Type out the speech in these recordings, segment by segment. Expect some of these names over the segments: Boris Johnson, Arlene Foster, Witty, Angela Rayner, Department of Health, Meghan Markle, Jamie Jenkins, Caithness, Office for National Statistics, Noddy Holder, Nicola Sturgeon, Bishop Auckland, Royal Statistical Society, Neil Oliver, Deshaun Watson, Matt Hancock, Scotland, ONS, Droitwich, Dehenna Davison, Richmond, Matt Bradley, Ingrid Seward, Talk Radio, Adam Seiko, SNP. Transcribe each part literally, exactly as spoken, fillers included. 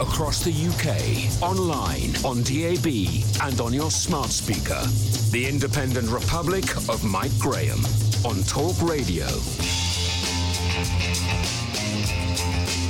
Across the U K, online, on D A B and on your smart speaker. The Independent Republic of Mike Graham on Talk Radio.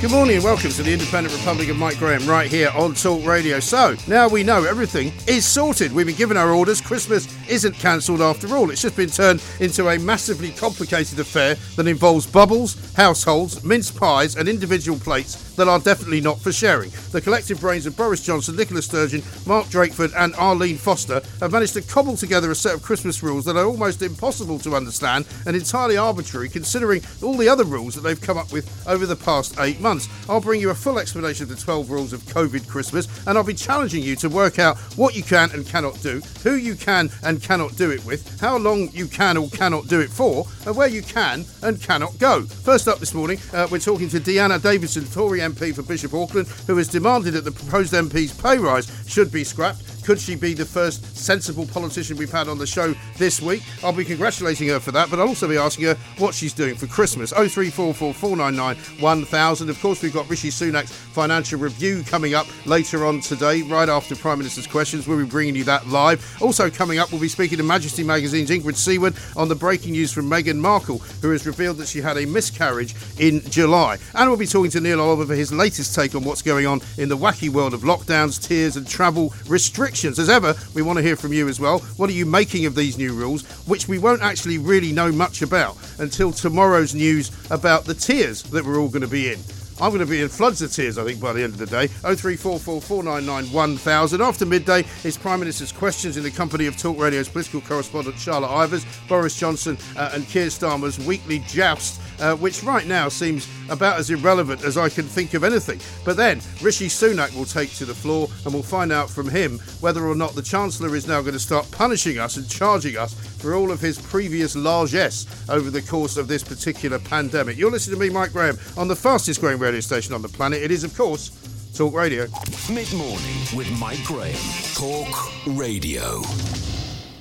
Good morning and welcome to the Independent Republic of Mike Graham right here on Talk Radio. So, now we know everything is sorted. We've been given our orders. Christmas isn't cancelled after all. It's just been turned into a massively complicated affair that involves bubbles, households, mince pies and individual plates that are definitely not for sharing. The collective brains of Boris Johnson, Nicola Sturgeon, Mark Drakeford and Arlene Foster have managed to cobble together a set of Christmas rules that are almost impossible to understand and entirely arbitrary considering all the other rules that they've come up with over the past eight months. I'll bring you a full explanation of the twelve rules of COVID Christmas, and I'll be challenging you to work out what you can and cannot do, who you can and cannot do it with, how long you can or cannot do it for, and where you can and cannot go. First up this morning, uh, we're talking to Diana Davidson, Tory M P for Bishop Auckland, who has demanded that the proposed M P's pay rise should be scrapped. Could she be the first sensible politician we've had on the show this week? I'll be congratulating her for that, but I'll also be asking her what she's doing for Christmas. oh three four four, four nine nine, one thousand. Of course, we've got Rishi Sunak's financial review coming up later on today, right after Prime Minister's questions. We'll be bringing you that live. Also coming up, we'll be speaking to Majesty Magazine's Ingrid Seward on the breaking news from Meghan Markle, who has revealed that she had a miscarriage in July. And we'll be talking to Neil Oliver for his latest take on what's going on in the wacky world of lockdowns, tears and travel restrictions. As ever, we want to hear from you as well. What are you making of these new rules, which we won't actually really know much about until tomorrow's news about the tears that we're all going to be in. I'm going to be in floods of tears, I think, by the end of the day. oh three four four, four nine nine, one thousand. After midday, it's Prime Minister's Questions in the company of Talk Radio's political correspondent Charlotte Ivers, Boris Johnson uh, and Keir Starmer's weekly joust, uh, which right now seems about as irrelevant as I can think of anything. But then, Rishi Sunak will take to the floor and we'll find out from him whether or not the Chancellor is now going to start punishing us and charging us for all of his previous largesse over the course of this particular pandemic. You're listening to me, Mike Graham, on the fastest growing radio station on the planet. It is, of course, Talk Radio. Mid-morning with Mike Graham. Talk Radio.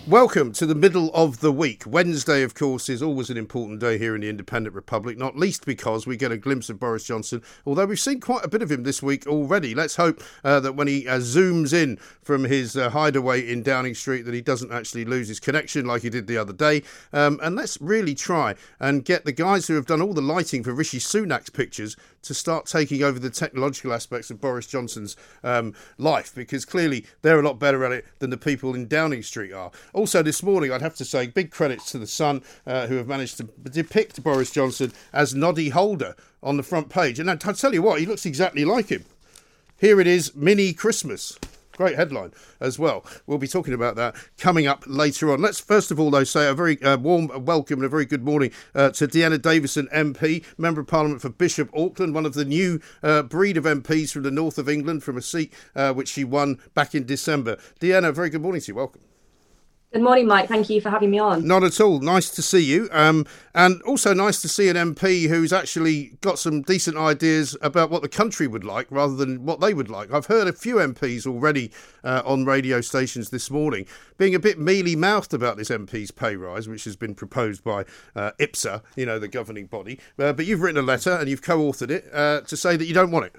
Welcome to the middle of the week. Wednesday, of course, is always an important day here in the Independent Republic, not least because we get a glimpse of Boris Johnson, although we've seen quite a bit of him this week already. Let's hope uh, that when he uh, zooms in from his uh, hideaway in Downing Street that he doesn't actually lose his connection like he did the other day. Um, and let's really try and get the guys who have done all the lighting for Rishi Sunak's pictures to start taking over the technological aspects of Boris Johnson's um, life, because clearly they're a lot better at it than the people in Downing Street are. Also this morning, I'd have to say big credits to The Sun, uh, who have managed to depict Boris Johnson as Noddy Holder on the front page. And I tell you what, he looks exactly like him. Here it is, Mini Christmas. Great headline as well. We'll be talking about that coming up later on. Let's first of all, though, say a very uh, warm welcome and a very good morning uh, to Dehenna Davison, M P, Member of Parliament for Bishop Auckland, one of the new uh, breed of M Ps from the north of England, from a seat uh, which she won back in December. Dehenna, very good morning to you. Welcome. Good morning, Mike. Thank you for having me on. Not at all. Nice to see you. Um, and also nice to see an M P who's actually got some decent ideas about what the country would like rather than what they would like. I've heard a few M Ps already uh, on radio stations this morning being a bit mealy-mouthed about this M P's pay rise, which has been proposed by uh, IPSA, you know, the governing body. Uh, but you've written a letter and you've co-authored it uh, to say that you don't want it.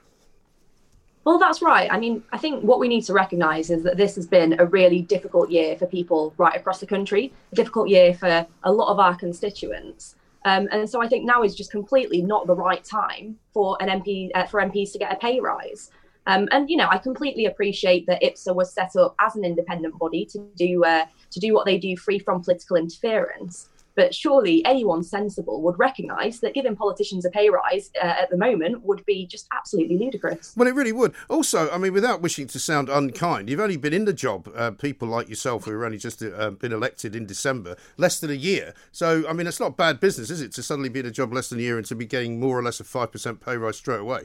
Well, that's right. I mean, I think what we need to recognise is that this has been a really difficult year for people right across the country, a difficult year for a lot of our constituents. Um, and so I think now is just completely not the right time for an M P, uh, for M Ps to get a pay rise. Um, and, you know, I completely appreciate that IPSA was set up as an independent body to do uh, to do what they do, free from political interference. But surely anyone sensible would recognise that giving politicians a pay rise uh, at the moment would be just absolutely ludicrous. Well, it really would. Also, I mean, without wishing to sound unkind, you've only been in the job, uh, people like yourself who have only just uh, been elected in December, less than a year. So, I mean, it's not bad business, is it, to suddenly be in a job less than a year and to be getting more or less a five percent pay rise straight away?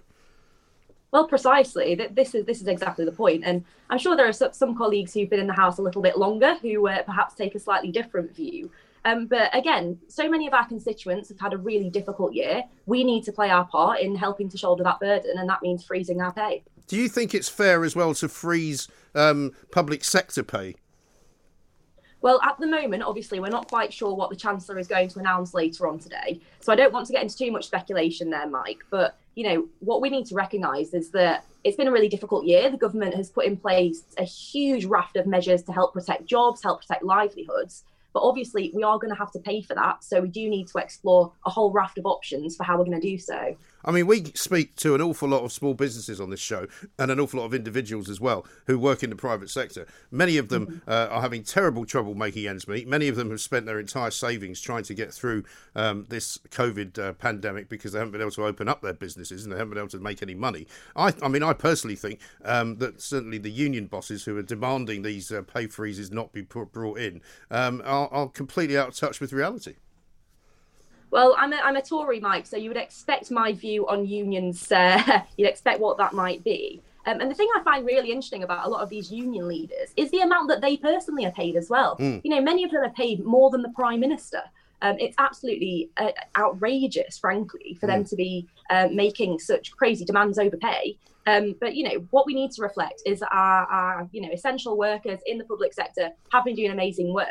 Well, precisely. This is this is exactly the point. And I'm sure there are some colleagues who've been in the House a little bit longer who uh, perhaps take a slightly different view. Um, but again, so many of our constituents have had a really difficult year. We need to play our part in helping to shoulder that burden, and that means freezing our pay. Do you think it's fair as well to freeze um, public sector pay? Well, at the moment, obviously, we're not quite sure what the Chancellor is going to announce later on today. So I don't want to get into too much speculation there, Mike. But, you know, what we need to recognise is that it's been a really difficult year. The government has put in place a huge raft of measures to help protect jobs, help protect livelihoods. But obviously, we are going to have to pay for that. So we do need to explore a whole raft of options for how we're going to do so. I mean, we speak to an awful lot of small businesses on this show and an awful lot of individuals as well who work in the private sector. Many of them uh, are having terrible trouble making ends meet. Many of them have spent their entire savings trying to get through um, this COVID uh, pandemic because they haven't been able to open up their businesses and they haven't been able to make any money. I, I mean, I personally think um, that certainly the union bosses who are demanding these uh, pay freezes not be put, brought in um, are are completely out of touch with reality. Well, I'm a, I'm a Tory, Mike, so you would expect my view on unions, uh, you'd expect what that might be. Um, and the thing I find really interesting about a lot of these union leaders is the amount that they personally are paid as well. Mm. You know, many of them are paid more than the Prime Minister. Um, it's absolutely uh, outrageous, frankly, for mm. them to be uh, making such crazy demands over pay. Um, but, you know, what we need to reflect is that our, our, you know, essential workers in the public sector have been doing amazing work.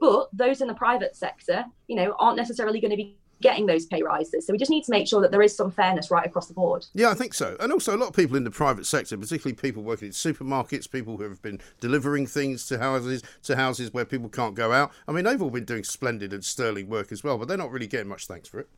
But those in the private sector, you know, aren't necessarily going to be getting those pay rises. So we just need to make sure that there is some fairness right across the board. Yeah, I think so. And also a lot of people in the private sector, particularly people working in supermarkets, people who have been delivering things to houses, to houses where people can't go out. I mean, they've all been doing splendid and sterling work as well, but they're not really getting much thanks for it.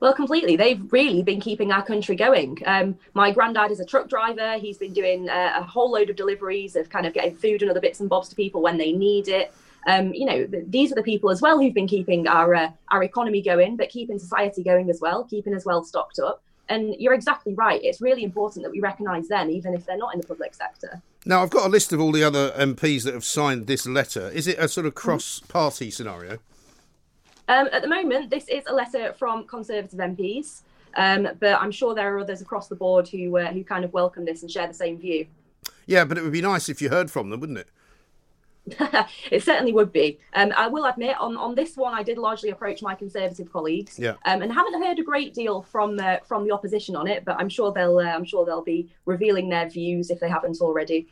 Well, completely. They've really been keeping our country going. Um, my granddad is a truck driver. He's been doing uh, a whole load of deliveries of kind of getting food and other bits and bobs to people when they need it. Um, you know, th- these are the people as well who've been keeping our uh, our economy going, but keeping society going as well, keeping us well stocked up. And you're exactly right. It's really important that we recognise them, even if they're not in the public sector. Now, I've got a list of all the other M Ps that have signed this letter. Is it a sort of cross-party scenario? Um, at the moment, this is a letter from Conservative M Ps, um, but I'm sure there are others across the board who uh, who kind of welcome this and share the same view. Yeah, but it would be nice if you heard from them, wouldn't it? It certainly would be. Um, I will admit, on, on this one, I did largely approach my Conservative colleagues, yeah. um, and haven't heard a great deal from uh, from the opposition on it. But I'm sure they'll uh, I'm sure they'll be revealing their views if they haven't already.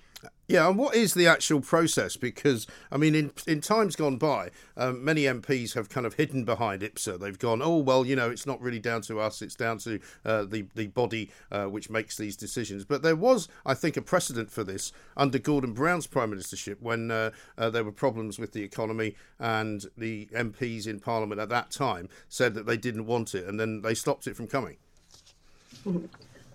Yeah, and what is the actual process? Because, I mean, in in times gone by, um, many M Ps have kind of hidden behind IPSA. They've gone, oh, well, you know, it's not really down to us. It's down to uh, the, the body uh, which makes these decisions. But there was, I think, a precedent for this under Gordon Brown's prime ministership when uh, uh, there were problems with the economy and the M Ps in Parliament at that time said that they didn't want it and then they stopped it from coming. Mm-hmm.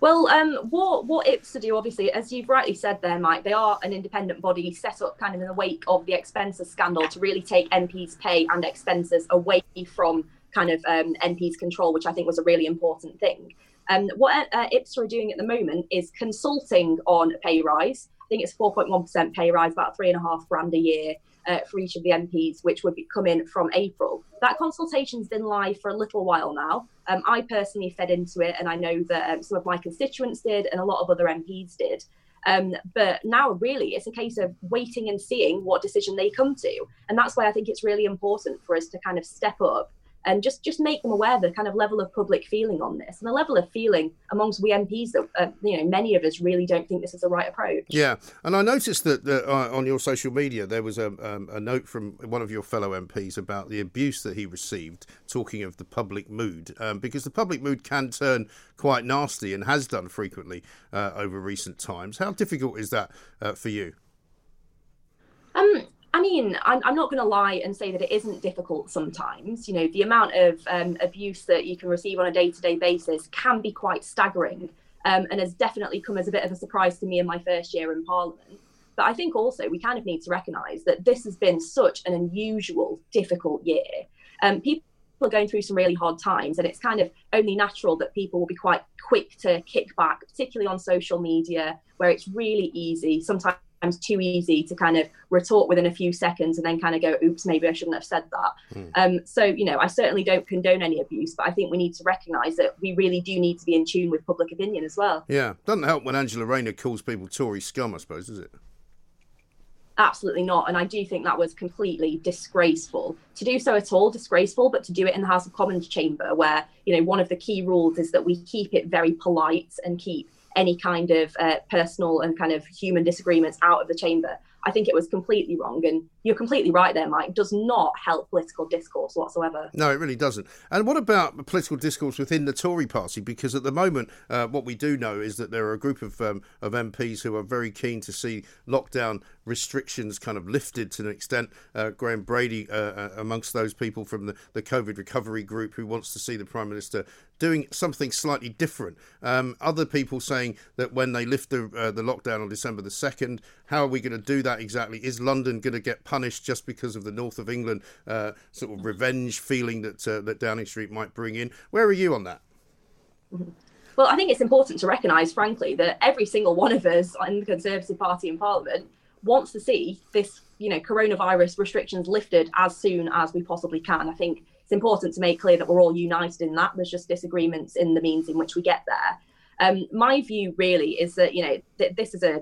Well, um, what, what IPSA do, obviously, as you've rightly said there, Mike, they are an independent body set up kind of in the wake of the expenses scandal to really take M Ps' pay and expenses away from kind of um, M Ps' control, which I think was a really important thing. Um, what uh, IPSA are doing at the moment is consulting on a pay rise. I think it's four point one percent pay rise, about three and a half grand a year uh, for each of the M Ps, which would be coming from April. That consultation's been live for a little while now. Um, I personally fed into it, and I know that um, some of my constituents did and a lot of other M Ps did. Um, but now, really, it's a case of waiting and seeing what decision they come to. And that's why I think it's really important for us to kind of step up and just, just make them aware of the kind of level of public feeling on this and the level of feeling amongst we M Ps that, uh, you know, many of us really don't think this is the right approach. Yeah. And I noticed that uh, on your social media, there was a, um, a note from one of your fellow M Ps about the abuse that he received, talking of the public mood, um, because the public mood can turn quite nasty and has done frequently uh, over recent times. How difficult is that uh, for you? Um. I mean, I'm not going to lie and say that it isn't difficult sometimes. You know, the amount of um, abuse that you can receive on a day-to-day basis can be quite staggering, um, and has definitely come as a bit of a surprise to me in my first year in Parliament. But I think also we kind of need to recognise that this has been such an unusual, difficult year. Um, people are going through some really hard times, and it's kind of only natural that people will be quite quick to kick back, particularly on social media, where it's really easy sometimes too easy to kind of retort within a few seconds and then kind of go, oops, maybe I shouldn't have said that. Mm. Um, so, you know, I certainly don't condone any abuse, but I think we need to recognise that we really do need to be in tune with public opinion as well. Yeah, doesn't help when Angela Rayner calls people Tory scum, I suppose, does it? Absolutely not. And I do think that was completely disgraceful. To do so at all, disgraceful, but to do it in the House of Commons chamber where, you know, one of the key rules is that we keep it very polite and keep any kind of uh, personal and kind of human disagreements out of the chamber. I think it was completely wrong. And you're completely right there, Mike. It does not help political discourse whatsoever. No, it really doesn't. And what about political discourse within the Tory party? Because at the moment, uh, what we do know is that there are a group of um, of M Ps who are very keen to see lockdown restrictions kind of lifted to an extent. Uh, Graham Brady, uh, amongst those people from the, the COVID recovery group, who wants to see the Prime Minister doing something slightly different. Um, other people saying that when they lift the, uh, the lockdown on December the second, how are we going to do that exactly? Is London going to get punished just because of the north of England uh, sort of revenge feeling that uh, that Downing Street might bring in? Where are you on that? Mm-hmm. Well, I think it's important to recognise, frankly, that every single one of us in the Conservative Party in Parliament wants to see this, you know, coronavirus restrictions lifted as soon as we possibly can. I think it's important to make clear that we're all united in that. There's just disagreements in the means in which we get there. Um, my view really is that, you know, th- this is a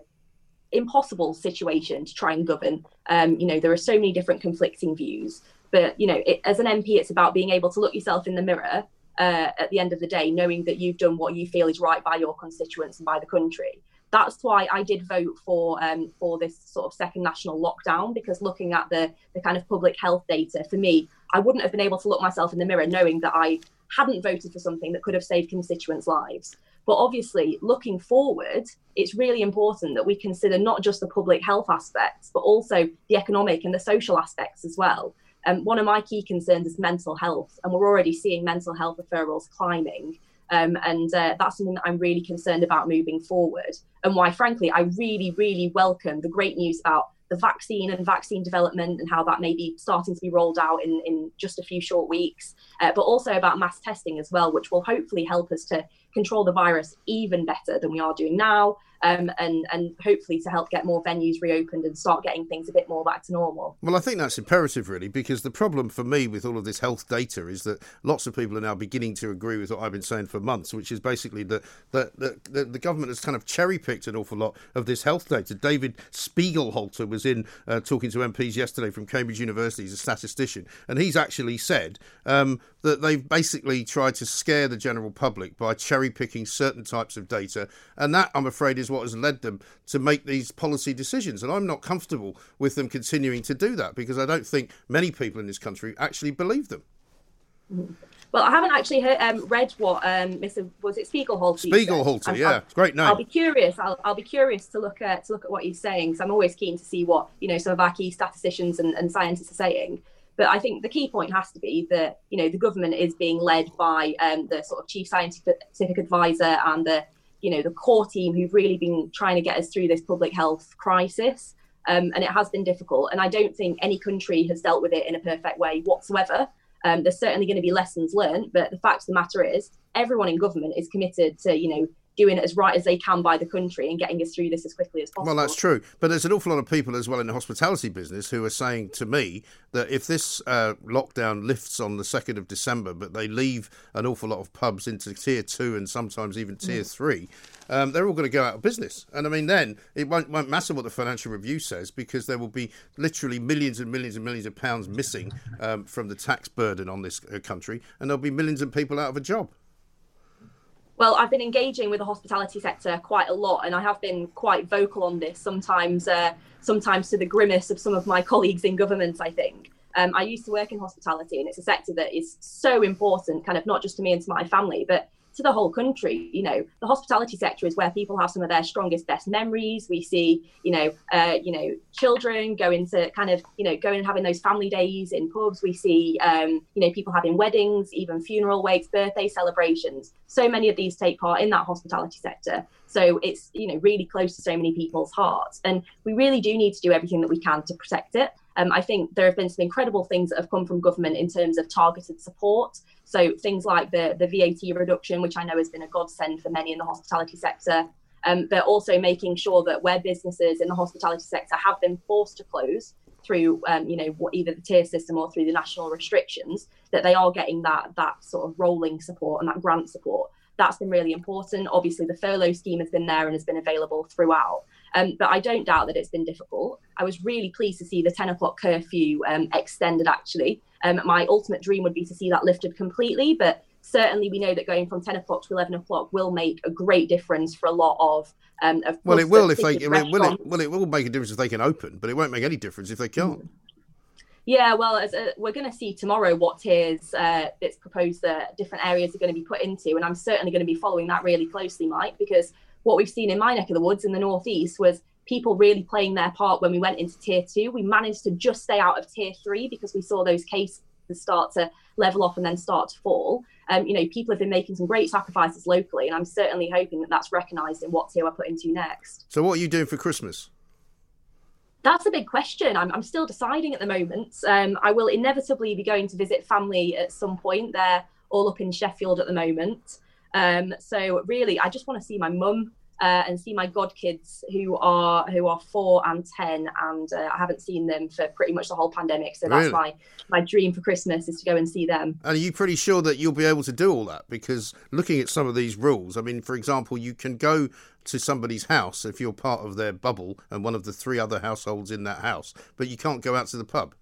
impossible situation to try and govern. Um, you know, there are so many different conflicting views. But, you know, it, as an M P, it's about being able to look yourself in the mirror uh, at the end of the day, knowing that you've done what you feel is right by your constituents and by the country. That's why I did vote for um, for this sort of second national lockdown, because looking at the, the kind of public health data, for me, I wouldn't have been able to look myself in the mirror knowing that I hadn't voted for something that could have saved constituents' lives. But obviously, looking forward, it's really important that we consider not just the public health aspects, but also the economic and the social aspects as well. Um, one of my key concerns is mental health, and we're already seeing mental health referrals climbing. Um, and uh, that's something that I'm really concerned about moving forward, and why, frankly, I really, really welcome the great news about the vaccine and vaccine development and how that may be starting to be rolled out in, in just a few short weeks, uh, but also about mass testing as well, which will hopefully help us to control the virus even better than we are doing now, um, and, and hopefully to help get more venues reopened and start getting things a bit more back to normal. Well, I think that's imperative, really, because the problem for me with all of this health data is that lots of people are now beginning to agree with what I've been saying for months, which is basically that the, the, the, the government has kind of cherry-picked an awful lot of this health data. David Spiegelhalter was in uh, talking to M Ps yesterday from Cambridge University. He's a statistician, and he's actually said um, that they've basically tried to scare the general public by cherry picking certain types of data, and that, I'm afraid, is what has led them to make these policy decisions. And I'm not comfortable with them continuing to do that, because I don't think many people in this country actually believe them. Well, I haven't actually heard, um, read what um, Mister was it Spiegelhalter? Spiegelhalter, yeah, I'll, great name. I'll be curious. I'll, I'll be curious to look at to look at what he's saying, because I'm always keen to see what, you know, some of our key statisticians and, and scientists are saying. But I think the key point has to be that, you know, the government is being led by um, the sort of chief scientific advisor and the, you know, the core team who've really been trying to get us through this public health crisis. Um, and it has been difficult. And I don't think any country has dealt with it in a perfect way whatsoever. Um, there's certainly going to be lessons learned. But the fact of the matter is, everyone in government is committed to, you know, doing it as right as they can by the country and getting us through this as quickly as possible. Well, that's true. But there's an awful lot of people as well in the hospitality business who are saying to me that if this uh, lockdown lifts on the second of December, but they leave an awful lot of pubs into tier two and sometimes even tier mm. three, um, they're all going to go out of business. And I mean, then it won't, won't matter what the Financial Review says, because there will be literally millions and millions and millions of pounds missing um, from the tax burden on this country. And there'll be millions of people out of a job. Well, I've been engaging with the hospitality sector quite a lot, and I have been quite vocal on this, sometimes uh, sometimes to the grimace of some of my colleagues in government, I think. Um, I used to work in hospitality, and it's a sector that is so important, kind of not just to me and to my family, but to the whole country. You know, the hospitality sector is where people have some of their strongest, best memories. We see, you know, uh, you know, children going to kind of, you know, going and having those family days in pubs. We see, um, you know, people having weddings, even funeral wakes, birthday celebrations. So many of these take part in that hospitality sector. So it's, you know, really close to so many people's hearts. And we really do need to do everything that we can to protect it. Um, I think there have been some incredible things that have come from government in terms of targeted support. So things like the, the V A T reduction, which I know has been a godsend for many in the hospitality sector. Um, they're also making sure that where businesses in the hospitality sector have been forced to close through, um, you know, either the tier system or through the national restrictions, that they are getting that that sort of rolling support and that grant support. That's been really important. Obviously, the furlough scheme has been there and has been available throughout. Um, but I don't doubt that it's been difficult. I was really pleased to see the ten o'clock curfew um, extended, actually. Um, my ultimate dream would be to see that lifted completely, but certainly we know that going from ten o'clock to eleven o'clock will make a great difference for a lot of... Um, of well, it will if they... I mean, will it, well, it will make a difference if they can open, but it won't make any difference if they can't. Mm. Yeah, well, as a, we're going to see tomorrow what tiers uh, it's proposed that different areas are going to be put into, and I'm certainly going to be following that really closely, Mike, because what we've seen in my neck of the woods in the northeast was people really playing their part when we went into tier two. We managed to just stay out of tier three because we saw those cases start to level off and then start to fall. Um, you know, people have been making some great sacrifices locally, and I'm certainly hoping that that's recognised in what tier we're put into next. So what are you doing for Christmas? That's a big question. I'm, I'm still deciding at the moment. Um, I will inevitably be going to visit family at some point. They're all up in Sheffield at the moment. Um, so really, I just want to see my mum uh, and see my godkids who are who are four and ten, and uh, I haven't seen them for pretty much the whole pandemic. So that's really? my, my dream for Christmas is to go and see them. And are you pretty sure that you'll be able to do all that? Because looking at some of these rules, I mean, for example, you can go to somebody's house if you're part of their bubble and one of the three other households in that house, but you can't go out to the pub.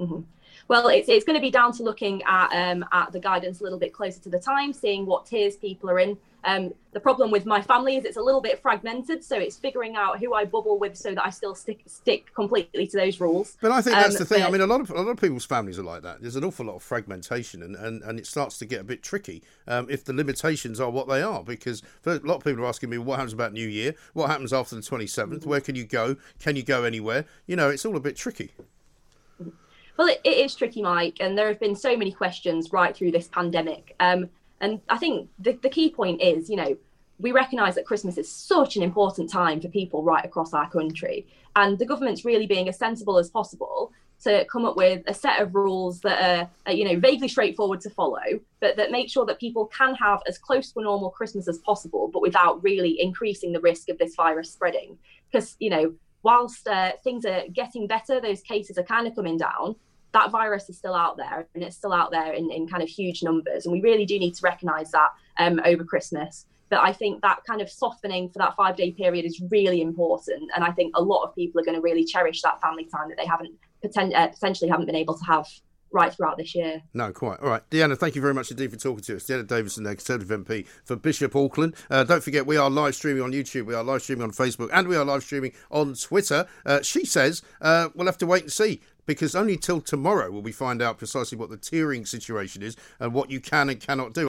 Mm-hmm. Well, it's it's going to be down to looking at um, at the guidance a little bit closer to the time, seeing what tiers people are in. Um, the problem with my family is it's a little bit fragmented, so it's figuring out who I bubble with so that I still stick stick completely to those rules. But I think that's um, the thing. But... I mean, a lot of a lot of people's families are like that. There's an awful lot of fragmentation, and, and, and it starts to get a bit tricky um, if the limitations are what they are. Because a lot of people are asking me, what happens about New Year? What happens after the twenty-seventh? Where can you go? Can you go anywhere? You know, it's all a bit tricky. Well, it, it is tricky, Mike, and there have been so many questions right through this pandemic. Um, and I think the, the key point is, you know, we recognise that Christmas is such an important time for people right across our country. And the government's really being as sensible as possible to come up with a set of rules that are, are, you know, vaguely straightforward to follow, but that make sure that people can have as close to a normal Christmas as possible, but without really increasing the risk of this virus spreading. Because, you know, whilst uh, things are getting better, those cases are kind of coming down, that virus is still out there, and it's still out there in, in kind of huge numbers. And we really do need to recognise that um, over Christmas. But I think that kind of softening for that five-day period is really important. And I think a lot of people are going to really cherish that family time that they haven't poten- uh, potentially haven't been able to have right throughout this year. No, quite. All right. Dehenna, thank you very much indeed for talking to us. Dehenna Davison, the Conservative M P for Bishop Auckland. Uh, don't forget, we are live streaming on YouTube, we are live streaming on Facebook, and we are live streaming on Twitter. Uh, she says uh, we'll have to wait and see, because only till tomorrow will we find out precisely what the tiering situation is and what you can and cannot do.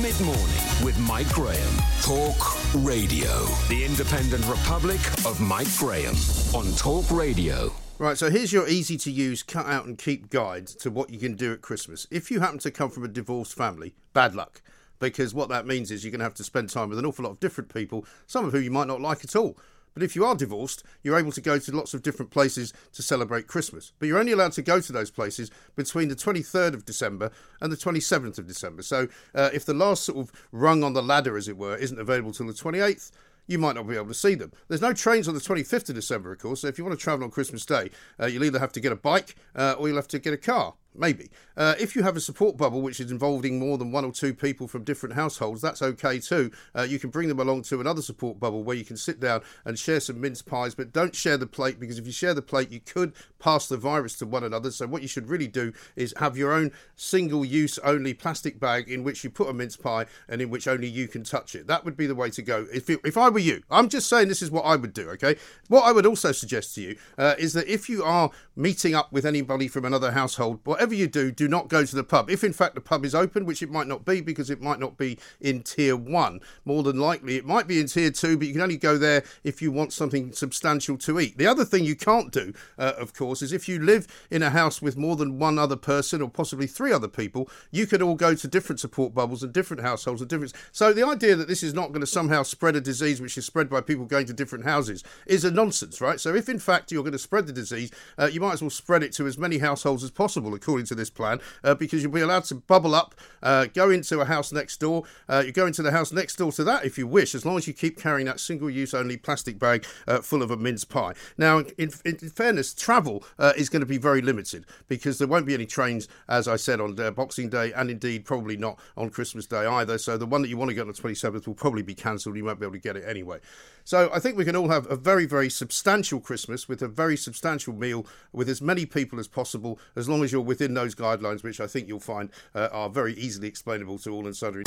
Mid-morning with Mike Graham. Talk Radio. The Independent Republic of Mike Graham on Talk Radio. Right, so here's your easy-to-use cut-out-and-keep guide to what you can do at Christmas. If you happen to come from a divorced family, bad luck, because what that means is you're going to have to spend time with an awful lot of different people, some of whom you might not like at all. But if you are divorced, you're able to go to lots of different places to celebrate Christmas. But you're only allowed to go to those places between the twenty-third of December and the twenty-seventh of December. So uh, if the last sort of rung on the ladder, as it were, isn't available till the twenty-eighth, you might not be able to see them. There's no trains on the twenty-fifth of December, of course, so if you want to travel on Christmas Day, uh, you'll either have to get a bike uh, or you'll have to get a car, maybe. Uh, if you have a support bubble, which is involving more than one or two people from different households, that's okay too. Uh, you can bring them along to another support bubble where you can sit down and share some mince pies, but don't share the plate, because if you share the plate, you could pass the virus to one another. So what you should really do is have your own single-use only plastic bag in which you put a mince pie and in which only you can touch it. That would be the way to go. If, it, if I were you, I'm just saying this is what I would do, okay? What I would also suggest to you uh, is that if you are meeting up with anybody from another household, whatever Whatever you do, do not go to the pub. If, in fact, the pub is open, which it might not be, because it might not be in Tier one. More than likely, it might be in Tier two, but you can only go there if you want something substantial to eat. The other thing you can't do, uh, of course, is if you live in a house with more than one other person or possibly three other people, you could all go to different support bubbles and different households. And different. So the idea that this is not going to somehow spread a disease which is spread by people going to different houses is a nonsense, right? So if, in fact, you're going to spread the disease, uh, you might as well spread it to as many households as possible, according according to this plan, uh, because you'll be allowed to bubble up, uh, go into a house next door. Uh, you go into the house next door to that if you wish, as long as you keep carrying that single-use only plastic bag uh, full of a mince pie. Now, in, in fairness, travel uh, is going to be very limited because there won't be any trains, as I said, on uh, Boxing Day, and indeed probably not on Christmas Day either. So the one that you want to get on the twenty-seventh will probably be cancelled. You won't be able to get it anyway. So I think we can all have a very, very substantial Christmas with a very substantial meal with as many people as possible, as long as you're within those guidelines, which I think you'll find uh, are very easily explainable to all and sundry.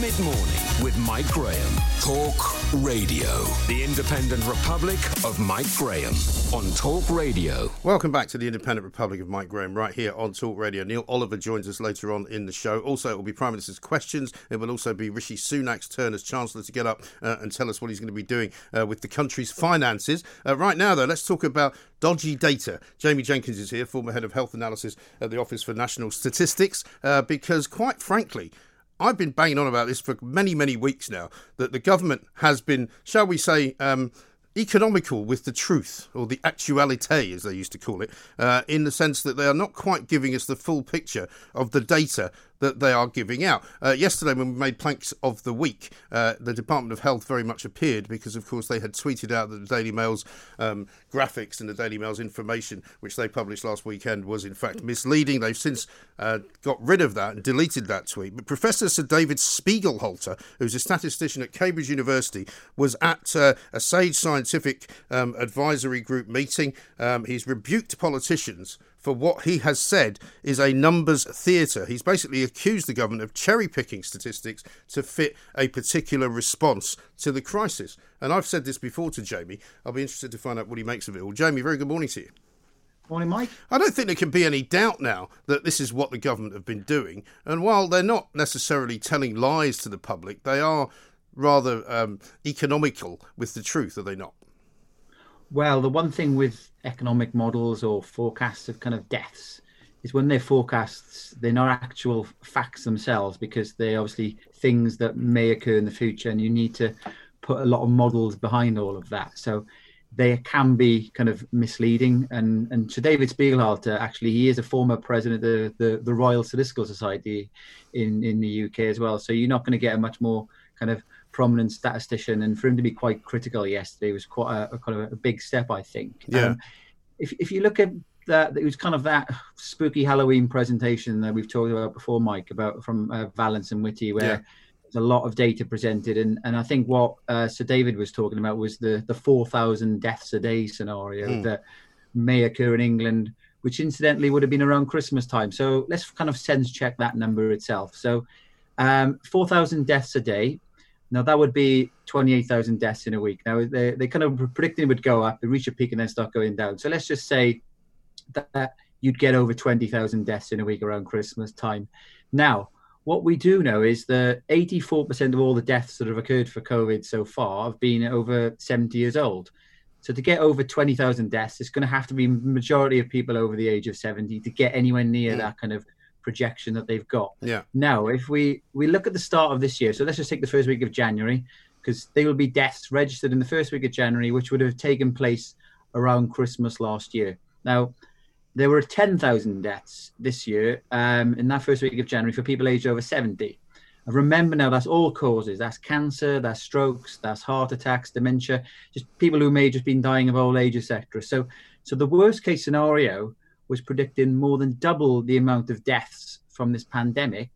Mid-morning with Mike Graham. Talk Radio. The Independent Republic of Mike Graham on Talk Radio. Welcome back to the Independent Republic of Mike Graham right here on Talk Radio. Neil Oliver joins us later on in the show. Also, it will be Prime Minister's Questions. It will also be Rishi Sunak's turn as Chancellor to get up uh, and tell us what he's going to be doing uh, with the country's finances. Uh, right now, though, let's talk about dodgy data. Jamie Jenkins is here, former head of health analysis at the Office for National Statistics, uh, because quite frankly, I've been banging on about this for many, many weeks now, that the government has been, shall we say, um, economical with the truth, or the actualité, as they used to call it, uh, in the sense that they are not quite giving us the full picture of the data that they are giving out. Uh, yesterday, when we made Planks of the Week, uh, the Department of Health very much appeared because, of course, they had tweeted out that the Daily Mail's um, graphics and the Daily Mail's information, which they published last weekend, was in fact misleading. They've since uh, got rid of that and deleted that tweet. But Professor Sir David Spiegelhalter, who's a statistician at Cambridge University, was at uh, a SAGE scientific um, advisory group meeting. Um, he's rebuked politicians for what he has said is a numbers theatre. He's basically accused the government of cherry-picking statistics to fit a particular response to the crisis. And I've said this before to Jamie. I'll be interested to find out what he makes of it all. Jamie, very good morning to you. Morning, Mike. I don't think there can be any doubt now that this is what the government have been doing. And while they're not necessarily telling lies to the public, they are rather um, economical with the truth, are they not? Well, the one thing with economic models or forecasts of kind of deaths is when they're forecasts, they're not actual facts themselves, because they're obviously things that may occur in the future, and you need to put a lot of models behind all of that. So they can be kind of misleading. And and to David Spiegelhalter, actually, he is a former president of the, the, the Royal Statistical Society in, in the U K as well. So you're not going to get a much more kind of prominent statistician, and for him to be quite critical yesterday was quite a, a kind of a big step, I think. Yeah. Um, if if you look at that, it was kind of that spooky Halloween presentation that we've talked about before, Mike, about from uh, Valence and Witty, where yeah. there's a lot of data presented, and and I think what uh, Sir David was talking about was the the four thousand deaths a day scenario mm. that may occur in England, which incidentally would have been around Christmas time. So let's kind of sense check that number itself. So um, four thousand deaths a day. Now, that would be twenty-eight thousand deaths in a week. Now, they they kind of predicted it would go up, reach a peak and then start going down. So let's just say that you'd get over twenty thousand deaths in a week around Christmas time. Now, what we do know is that eighty-four percent of all the deaths that have occurred for COVID so far have been over seventy years old. So to get over twenty thousand deaths, it's going to have to be majority of people over the age of seventy to get anywhere near mm. that kind of projection that they've got. Yeah. Now, if we, we look at the start of this year, so let's just take the first week of January, because there will be deaths registered in the first week of January, which would have taken place around Christmas last year. Now, there were ten thousand deaths this year um, in that first week of January for people aged over seventy. And remember now, that's all causes. That's cancer, that's strokes, that's heart attacks, dementia, just people who may just been dying of old age, et cetera. So, so the worst case scenario was predicting more than double the amount of deaths from this pandemic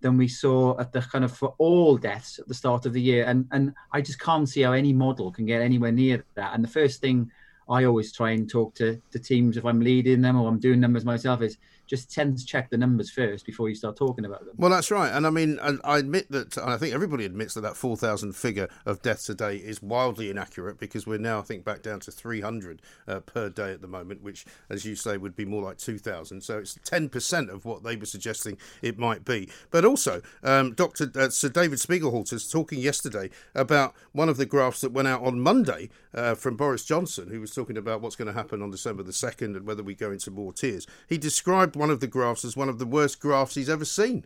than we saw at the kind of for all deaths at the start of the year. And and I just can't see how any model can get anywhere near that. And the first thing I always try and talk to the teams, if I'm leading them or I'm doing numbers myself, is just tend to check the numbers first before you start talking about them. Well, that's right. And I mean, and I admit that, and I think everybody admits that that four thousand figure of deaths a day is wildly inaccurate, because we're now, I think, back down to three hundred uh, per day at the moment, which, as you say, would be more like two thousand. So it's ten percent of what they were suggesting it might be. But also, um, Doctor Uh, Sir David Spiegelhalter's talking yesterday about one of the graphs that went out on Monday uh, from Boris Johnson, who was talking about what's going to happen on December the second and whether we go into more tiers. He described one of the graphs as one of the worst graphs he's ever seen.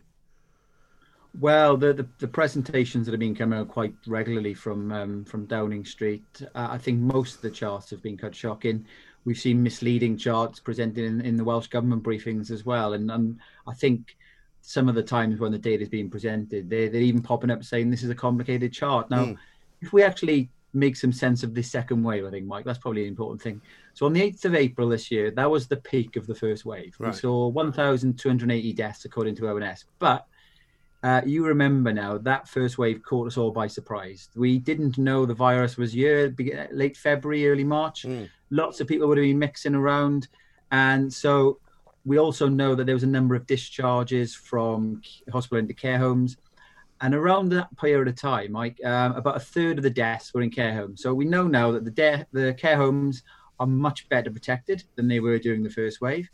Well, the the, the presentations that have been coming out quite regularly from um, from Downing Street, uh, I think most of the charts have been quite shocking. we've seen misleading charts presented in, in the Welsh Government briefings as well. And, and I think some of the times when the data is being presented, they're, they're even popping up saying this is a complicated chart. Now, mm. if we actually make some sense of this second wave, I think, Mike, that's probably an important thing. So on the eighth of April this year, that was the peak of the first wave. Right. We saw one thousand two hundred eighty deaths, according to O N S. But uh, you remember now, that first wave caught us all by surprise. We didn't know the virus was here, late February, early March. Mm. Lots of people would have been mixing around. And so we also know that there was a number of discharges from hospital into care homes. And around that period of time, Mike, um, about a third of the deaths were in care homes. So we know now that the, de- the care homes are much better protected than they were during the first wave.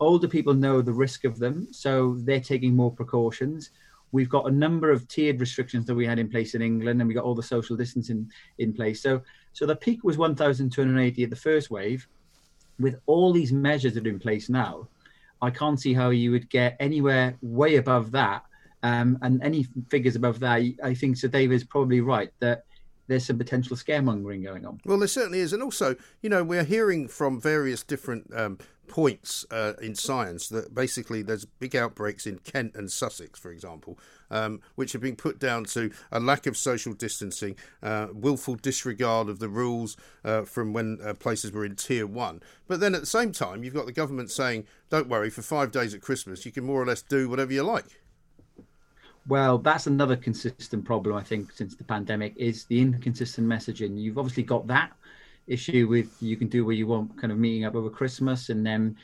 Older people know the risk of them, so they're taking more precautions. We've got a number of tiered restrictions that we had in place in England, and we got all the social distancing in place. So, so the peak was one thousand two hundred eighty at the first wave. With all these measures that are in place now, I can't see how you would get anywhere way above that. Um, and any figures above that, I think Sir David's probably right that there's some potential scaremongering going on. Well, there certainly is. And also, you know, we're hearing from various different um, points uh, in science that basically there's big outbreaks in Kent and Sussex, for example, um, which have been put down to a lack of social distancing, uh, willful disregard of the rules uh, from when uh, places were in tier one. But then at the same time, you've got the government saying, don't worry, for five days at Christmas, you can more or less do whatever you like. Well, that's another consistent problem, I think, since the pandemic, is the inconsistent messaging. You've obviously got that issue with you can do what you want, kind of meeting up over Christmas, and then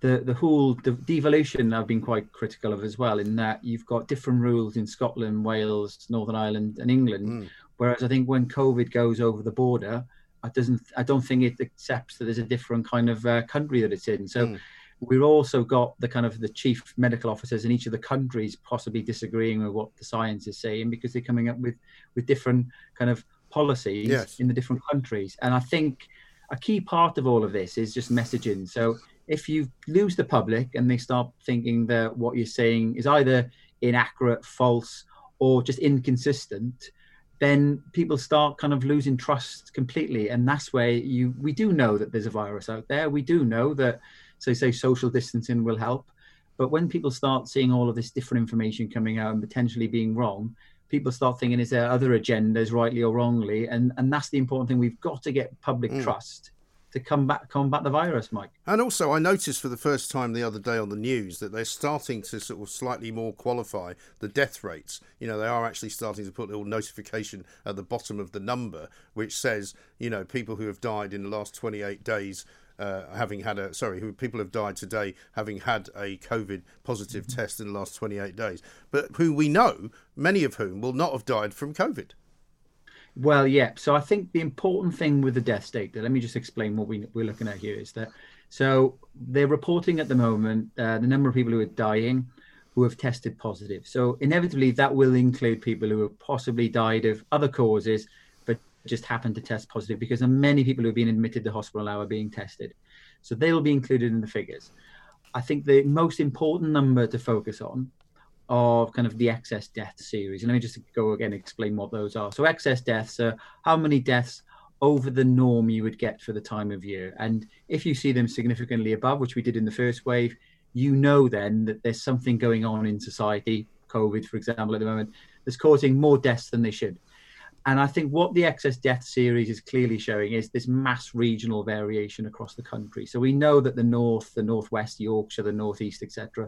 the, the whole de- devolution I've been quite critical of as well, in that you've got different rules in Scotland, Wales, Northern Ireland and England, mm. whereas I think when COVID goes over the border, I, doesn't, I don't think it accepts that there's a different kind of uh, country that it's in. So. Mm. We've also got the kind of the chief medical officers in each of the countries possibly disagreeing with what the science is saying because they're coming up with, with different kind of policies yes. in the different countries. And I think a key part of all of this is just messaging. So if you lose the public and they start thinking that what you're saying is either inaccurate, false, or just inconsistent, then people start kind of losing trust completely. And that's where you we do know that there's a virus out there. We do know that... So say social distancing will help. But when people start seeing all of this different information coming out and potentially being wrong, people start thinking, is there other agendas, rightly or wrongly? And and that's the important thing. We've got to get public mm. trust to combat, combat the virus, Mike. And also, I noticed for the first time the other day on the news that they're starting to sort of slightly more qualify the death rates. You know, they are actually starting to put a little notification at the bottom of the number, which says, you know, people who have died in the last twenty-eight days Uh, having had a sorry, who people have died today having had a COVID positive mm-hmm. test in the last twenty-eight days, but who we know many of whom will not have died from COVID. Well, yeah. So I think the important thing with the death data, let me just explain what we we're looking at here is that so they're reporting at the moment uh, the number of people who are dying who have tested positive. So inevitably that will include people who have possibly died of other causes, just happened to test positive because there are many people who have been admitted to hospital now are being tested. So they will be included in the figures. I think the most important number to focus on are kind of the excess death series. And let me just go again, explain what those are. So excess deaths are how many deaths over the norm you would get for the time of year. And if you see them significantly above, which we did in the first wave, you know then that there's something going on in society, COVID, for example, at the moment, that's causing more deaths than they should. And I think what the excess death series is clearly showing is this mass regional variation across the country. So we know that the north, the northwest, Yorkshire, the northeast, et cetera,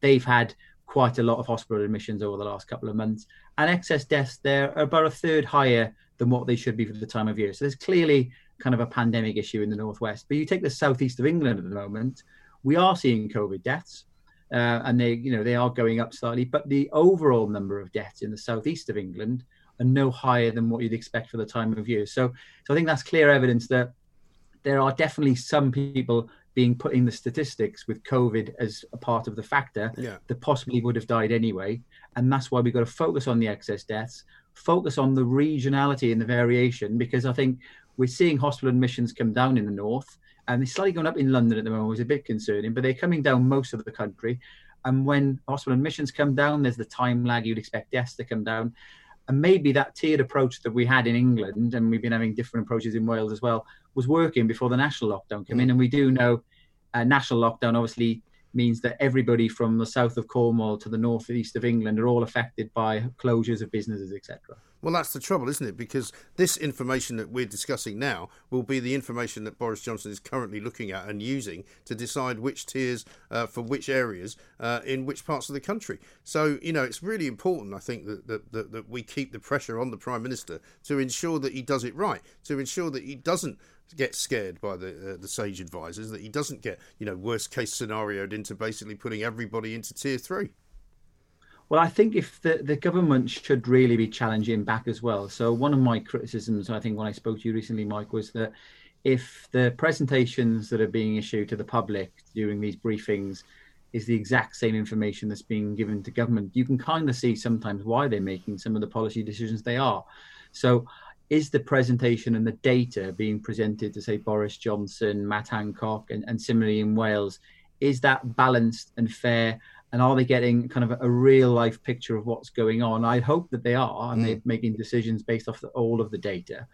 they've had quite a lot of hospital admissions over the last couple of months. And excess deaths there are about a third higher than what they should be for the time of year. So there's clearly kind of a pandemic issue in the northwest. But you take the southeast of England at the moment, we are seeing COVID deaths. Uh, and they, you know, they are going up slightly. But the overall number of deaths in the southeast of England and no higher than what you'd expect for the time of year. So so I think that's clear evidence that there are definitely some people being put in the statistics with COVID as a part of the factor yeah. that possibly would have died anyway. And that's why we've got to focus on the excess deaths, focus on the regionality and the variation, because I think we're seeing hospital admissions come down in the north and they're slightly going up in London at the moment, which is a bit concerning, but they're coming down most of the country. And when hospital admissions come down, there's the time lag you'd expect deaths to come down. And maybe that tiered approach that we had in England, and we've been having different approaches in Wales as well, was working before the national lockdown came mm. in. And we do know uh, national lockdown obviously means that everybody from the south of Cornwall to the northeast of England are all affected by closures of businesses, et cetera. Well, that's the trouble, isn't it? Because this information that we're discussing now will be the information that Boris Johnson is currently looking at and using to decide which tiers uh, for which areas uh, in which parts of the country. So, you know, it's really important, I think, that, that, that, that we keep the pressure on the Prime Minister to ensure that he does it right, to ensure that he doesn't get scared by the uh, the SAGE advisors, that he doesn't get, you know, worst case scenarioed into basically putting everybody into tier three. Well, I think if the, the government should really be challenging back as well. So one of my criticisms, I think when I spoke to you recently, Mike, was that if the presentations that are being issued to the public during these briefings is the exact same information that's being given to government, you can kind of see sometimes why they're making some of the policy decisions they are. So is the presentation and the data being presented to, say, Boris Johnson, Matt Hancock, and, and similarly in Wales, is that balanced and fair? And are they getting kind of a real life picture of what's going on? I hope that they are, and mm. they're making decisions based off the, all of the data.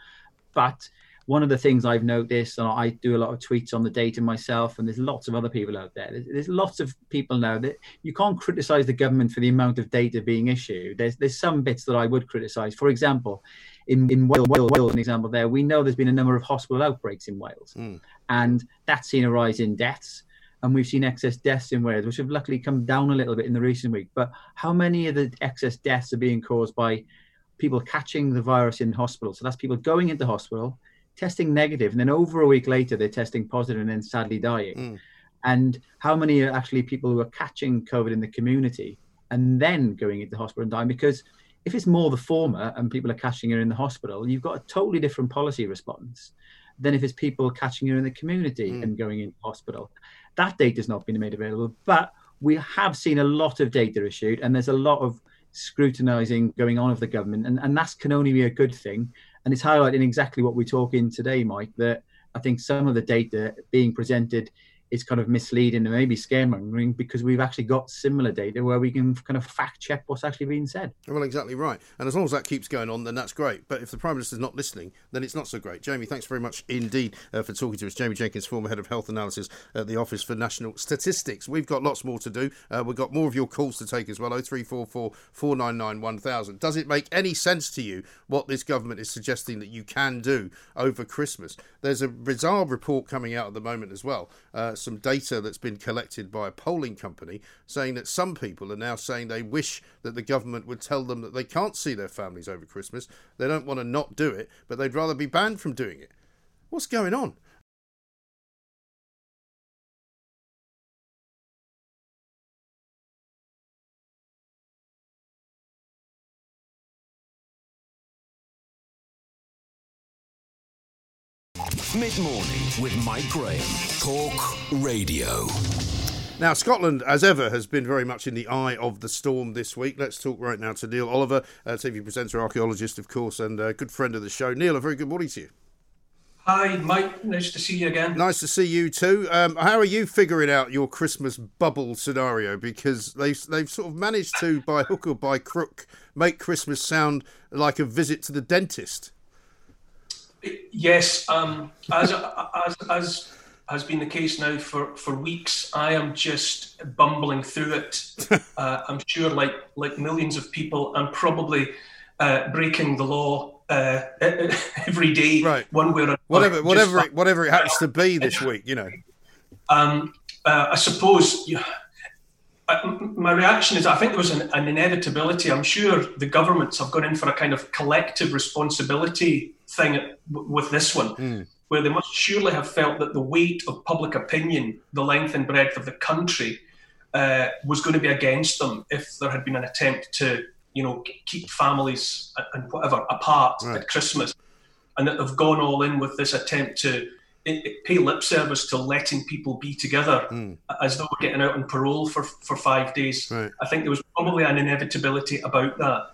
But one of the things I've noticed, and I do a lot of tweets on the data myself, and there's lots of other people out there. There's, there's lots of people now that you can't criticise the government for the amount of data being issued. There's there's some bits that I would criticise. For example, in, in Wales, Wales, an example there, we know there's been a number of hospital outbreaks in Wales, mm. and that's seen a rise in deaths. And we've seen excess deaths in Wales, which have luckily come down a little bit in the recent week. But how many of the excess deaths are being caused by people catching the virus in hospital? So that's people going into hospital, testing negative, and then over a week later they're testing positive and then sadly dying. Mm. And how many are actually people who are catching COVID in the community and then going into hospital and dying? Because if it's more the former and people are catching it in the hospital, you've got a totally different policy response than if it's people catching it in the community mm. and going into hospital. That data's not been made available, but we have seen a lot of data issued, and there's a lot of scrutinising going on of the government, and, and that can only be a good thing. And it's highlighting exactly what we're talking today, Mike, that I think some of the data being presented is kind of misleading and maybe scaremongering, because we've actually got similar data where we can kind of fact check what's actually being said. Well, exactly right. And as long as that keeps going on, then that's great. But if the Prime Minister's not listening, then it's not so great. Jamie, thanks very much indeed uh, for talking to us. Jamie Jenkins, former Head of Health Analysis at the Office for National Statistics. We've got lots more to do. Uh, we've got more of your calls to take as well. oh three four four, four nine nine, one thousand. Does it make any sense to you what this government is suggesting that you can do over Christmas? There's a bizarre report coming out at the moment as well. Uh, some data that's been collected by a polling company saying that some people are now saying they wish that the government would tell them that they can't see their families over Christmas. They don't want to not do it, but they'd rather be banned from doing it. What's going on? Mid-morning with Mike Graham. Talk Radio. Now, Scotland, as ever, has been very much in the eye of the storm this week. Let's talk right now to Neil Oliver, a T V presenter, archaeologist, of course, and a good friend of the show. Neil, a very good morning to you. Hi, Mike. Nice to see you again. Nice to see you too. Um, how are you figuring out your Christmas bubble scenario? Because they've, they've sort of managed to, by hook or by crook, make Christmas sound like a visit to the dentist. Yes, um, as as as has been the case now for, for weeks, I am just bumbling through it. Uh, I'm sure, like like millions of people, I'm probably uh, breaking the law uh, every day, right. one way or another. Whatever, whatever, just, it, whatever it happens to be this week, you know. Um, uh, I suppose yeah, I, my reaction is I think there was an, an inevitability. I'm sure the governments have gone in for a kind of collective responsibility thing with this one, mm. where they must surely have felt that the weight of public opinion, the length and breadth of the country, uh, was going to be against them if there had been an attempt to, you know, keep families and whatever apart right. at Christmas, and that they've gone all in with this attempt to it, it pay lip service to letting people be together mm. as though we're getting out on parole for, for five days. Right. I think there was probably an inevitability about that.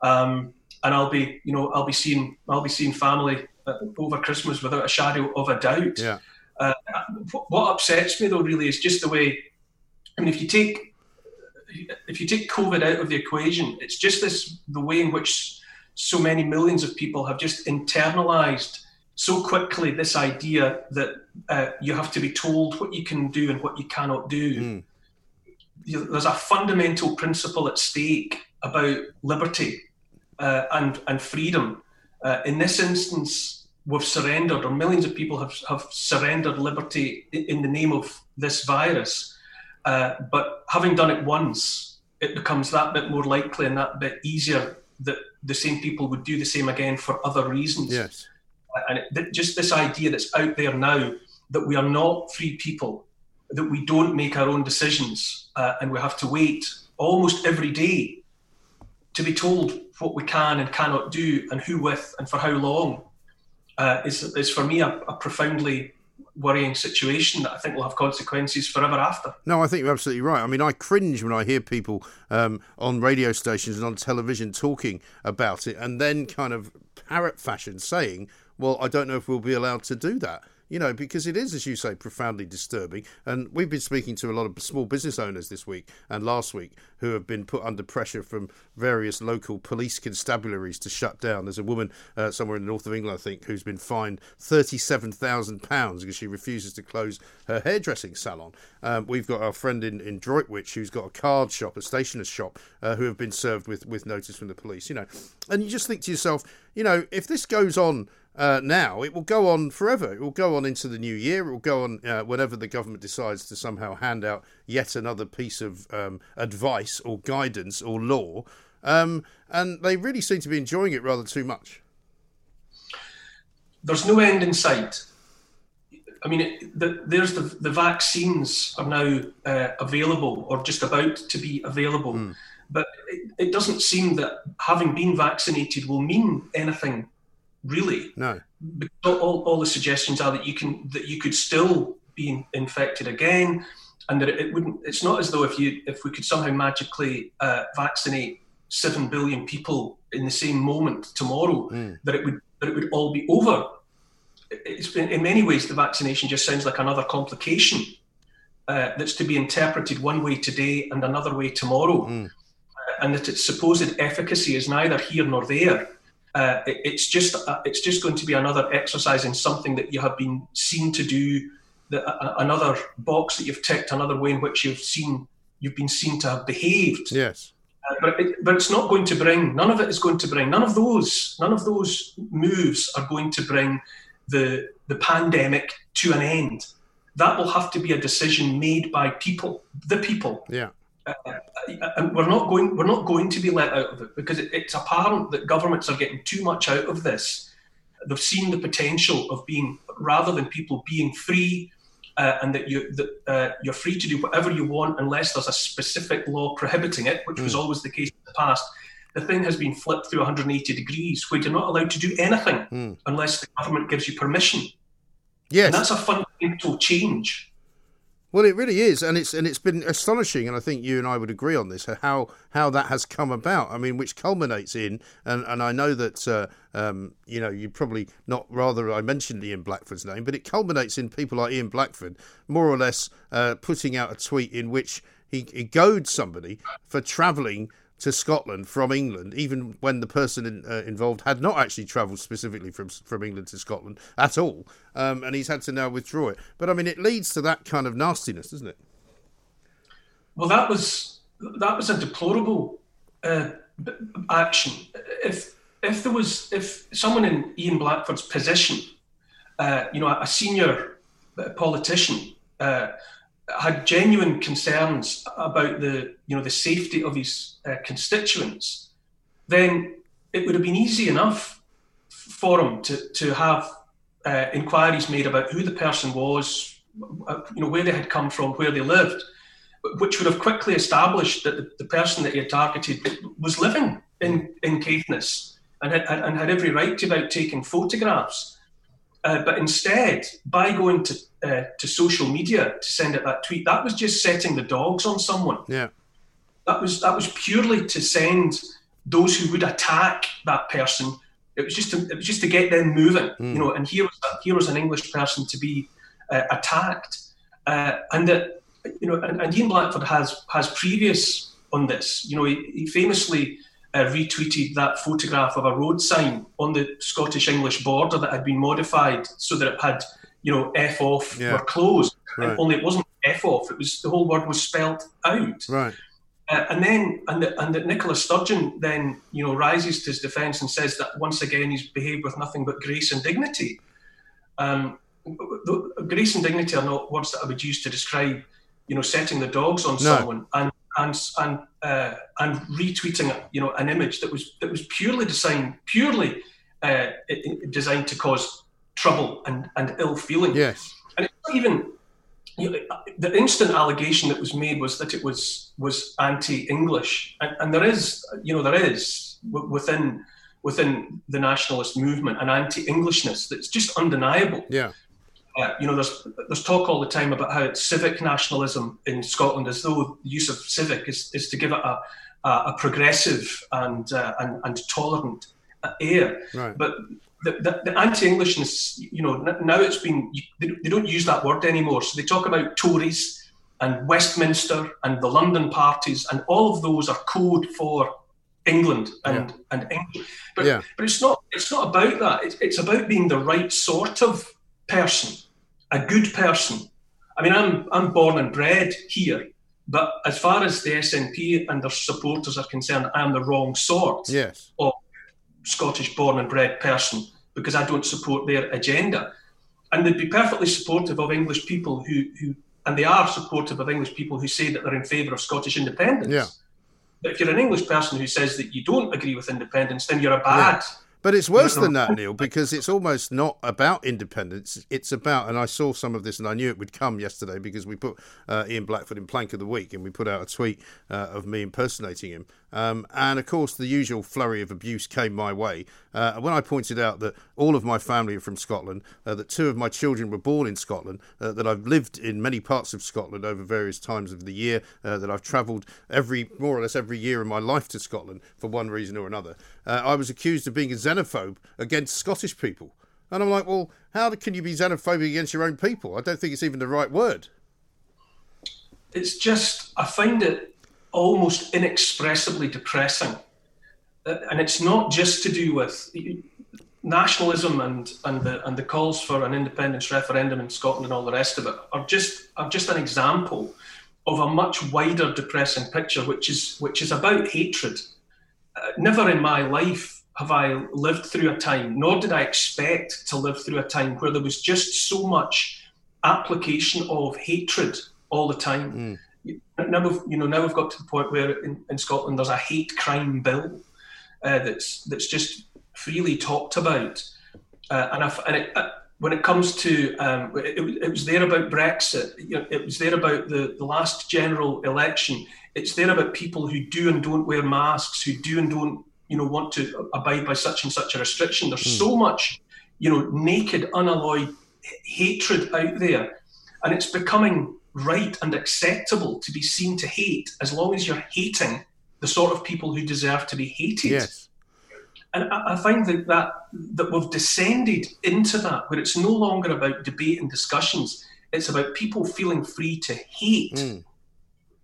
Um, And I'll be, you know, I'll be seeing, I'll be seeing family uh, over Christmas without a shadow of a doubt. Yeah. Uh, what upsets me though, really, is just the way. I mean, if you take, if you take COVID out of the equation, it's just this the way in which so many millions of people have just internalized so quickly this idea that uh, you have to be told what you can do and what you cannot do. Mm. There's a fundamental principle at stake about liberty uh, and, and freedom. Uh, in this instance, we've surrendered, or millions of people have, have surrendered liberty in the name of this virus. Uh, but having done it once, it becomes that bit more likely and that bit easier that the same people would do the same again for other reasons. Yes. And it, th- just this idea that's out there now that we are not free people, that we don't make our own decisions, uh, and we have to wait almost every day to be told what we can and cannot do and who with and for how long uh, is, is for me a, a profoundly worrying situation that I think will have consequences forever after. No, I think you're absolutely right. I mean, I cringe when I hear people um, on radio stations and on television talking about it and then kind of parrot fashion saying, well, I don't know if we'll be allowed to do that. You know, because it is, as you say, profoundly disturbing. And we've been speaking to a lot of small business owners this week and last week who have been put under pressure from various local police constabularies to shut down. There's a woman uh, somewhere in the north of England, I think, who's been fined thirty-seven thousand pounds because she refuses to close her hairdressing salon. Um, we've got our friend in, in Droitwich who's got a card shop, a stationer's shop, uh, who have been served with, with notice from the police, you know. And you just think to yourself, you know, if this goes on, Uh, now it will go on forever. It will go on into the new year. It will go on uh, whenever the government decides to somehow hand out yet another piece of um, advice or guidance or law. Um, and they really seem to be enjoying it rather too much. There's no end in sight. I mean, it, the, there's the, the vaccines are now uh, available or just about to be available. Mm. But it, it doesn't seem that having been vaccinated will mean anything. Really, no. Because all, all the suggestions are that you can that you could still be infected again, and that it wouldn't. It's not as though if you if we could somehow magically uh, vaccinate seven billion people in the same moment tomorrow, mm. that it would that it would all be over. It's been, in many ways, the vaccination just sounds like another complication uh, that's to be interpreted one way today and another way tomorrow, mm. uh, and that its supposed efficacy is neither here nor there. Uh, it, it's just uh, it's just going to be another exercise in something that you have been seen to do, the, uh, another box that you've ticked, another way in which you've seen you've been seen to have behaved. Yes, uh, but it, but it's not going to bring. None of it is going to bring. None of those none of those moves are going to bring the the pandemic to an end. That will have to be a decision made by people, the people. Yeah. Uh, and we're not going. We're not going to be let out of it because it, it's apparent that governments are getting too much out of this. They've seen the potential of being, rather than people being free, uh, and that you that uh, you're free to do whatever you want unless there's a specific law prohibiting it, which mm. was always the case in the past. The thing has been flipped through one hundred eighty degrees, where you're not allowed to do anything mm. unless the government gives you permission. Yes, and that's a fundamental change. Well, it really is, and it's and it's been astonishing, and I think you and I would agree on this, how how that has come about. I mean, which culminates in, and, and I know that, uh, um, you know, you probably not rather I mentioned Ian Blackford's name, but it culminates in people like Ian Blackford more or less uh, putting out a tweet in which he, he goads somebody for travelling to Scotland from England, even when the person in, uh, involved had not actually travelled specifically from from England to Scotland at all, um, and he's had to now withdraw it. But I mean, it leads to that kind of nastiness, doesn't it? Well, that was that was a deplorable uh, action. If if there was if someone in Ian Blackford's position, uh, you know, a senior politician, uh, had genuine concerns about the, you know, the safety of his uh, constituents, then it would have been easy enough for him to to have uh, inquiries made about who the person was, you know, where they had come from, where they lived, which would have quickly established that the, the person that he had targeted was living in in Caithness and had, and had every right to about taking photographs. Uh, but instead, by going to uh, to social media to send out that tweet, that was just setting the dogs on someone. Yeah, that was that was purely to send those who would attack that person. It was just to, it was just to get them moving, mm. you know. And here was here was an English person to be uh, attacked, uh, and that you know. And, and Ian Blackford has has previous on this. You know, he, he famously uh, retweeted that photograph of a road sign on the Scottish-English border that had been modified so that it had, you know, F off, yeah. we're closed. Right. And only it wasn't F off, it was the whole word was spelt out. Right. Uh, and then, and that and the Nicola Sturgeon then, you know, rises to his defence and says that once again he's behaved with nothing but grace and dignity. Um, grace and dignity are not words that I would use to describe, you know, setting the dogs on no. someone and and and uh, and retweeting, you know, an image that was that was purely designed purely uh, designed to cause trouble and, and ill feeling. Yes, and it's not even. You know, the instant allegation that was made was that it was was anti-English, and, and there is, you know, there is w- within within the nationalist movement an anti-Englishness that's just undeniable. Yeah, uh, you know, there's there's talk all the time about how it's civic nationalism in Scotland, as though the use of civic is, is to give it a a, a progressive and, uh, and and tolerant air, right. but. The, the, the anti-Englishness, you know, now it's been, they, they don't use that word anymore. So they talk about Tories and Westminster and the London parties, and all of those are code for England and, yeah. and England. But, yeah. but it's not it's not about that. It, it's about being the right sort of person, a good person. I mean, I'm I'm born and bred here, but as far as the S N P and their supporters are concerned, I am the wrong sort yes. of Scottish born and bred person, because I don't support their agenda. And they'd be perfectly supportive of English people who, who and they are supportive of English people who say that they're in favour of Scottish independence. Yeah. But if you're an English person who says that you don't agree with independence, then you're a bad. Yeah. But it's worse than that, Neil, because it's almost not about independence. It's about, and I saw some of this and I knew it would come yesterday because we put uh, Ian Blackford in Plank of the Week and we put out a tweet uh, of me impersonating him. Um, and, of course, the usual flurry of abuse came my way. Uh, when I pointed out that all of my family are from Scotland, uh, that two of my children were born in Scotland, uh, that I've lived in many parts of Scotland over various times of the year, uh, that I've travelled every more or less every year in my life to Scotland for one reason or another, uh, I was accused of being a xenophobe against Scottish people. And I'm like, well, how can you be xenophobic against your own people? I don't think it's even the right word. It's just, I find it almost inexpressibly depressing. And it's not just to do with nationalism and, and the and the calls for an independence referendum in Scotland and all the rest of it are just are just an example of a much wider depressing picture, which is which is about hatred. Uh, never in my life have I lived through a time, nor did I expect to live through a time where there was just so much application of hatred all the time. Mm. Now we've you know now we've got to the point where in, in Scotland there's a hate crime bill. Uh, that's that's just freely talked about, uh, and, I, and it, uh, when it comes to um, it, it was there about Brexit, you know, it was there about the, the last general election. It's there about people who do and don't wear masks, who do and don't you know want to abide by such and such a restriction. There's mm. so much you know naked, unalloyed h- hatred out there, and it's becoming right and acceptable to be seen to hate as long as you're hating the sort of people who deserve to be hated. Yes. And I, I find that, that that we've descended into that, where it's no longer about debate and discussions. It's about people feeling free to hate mm.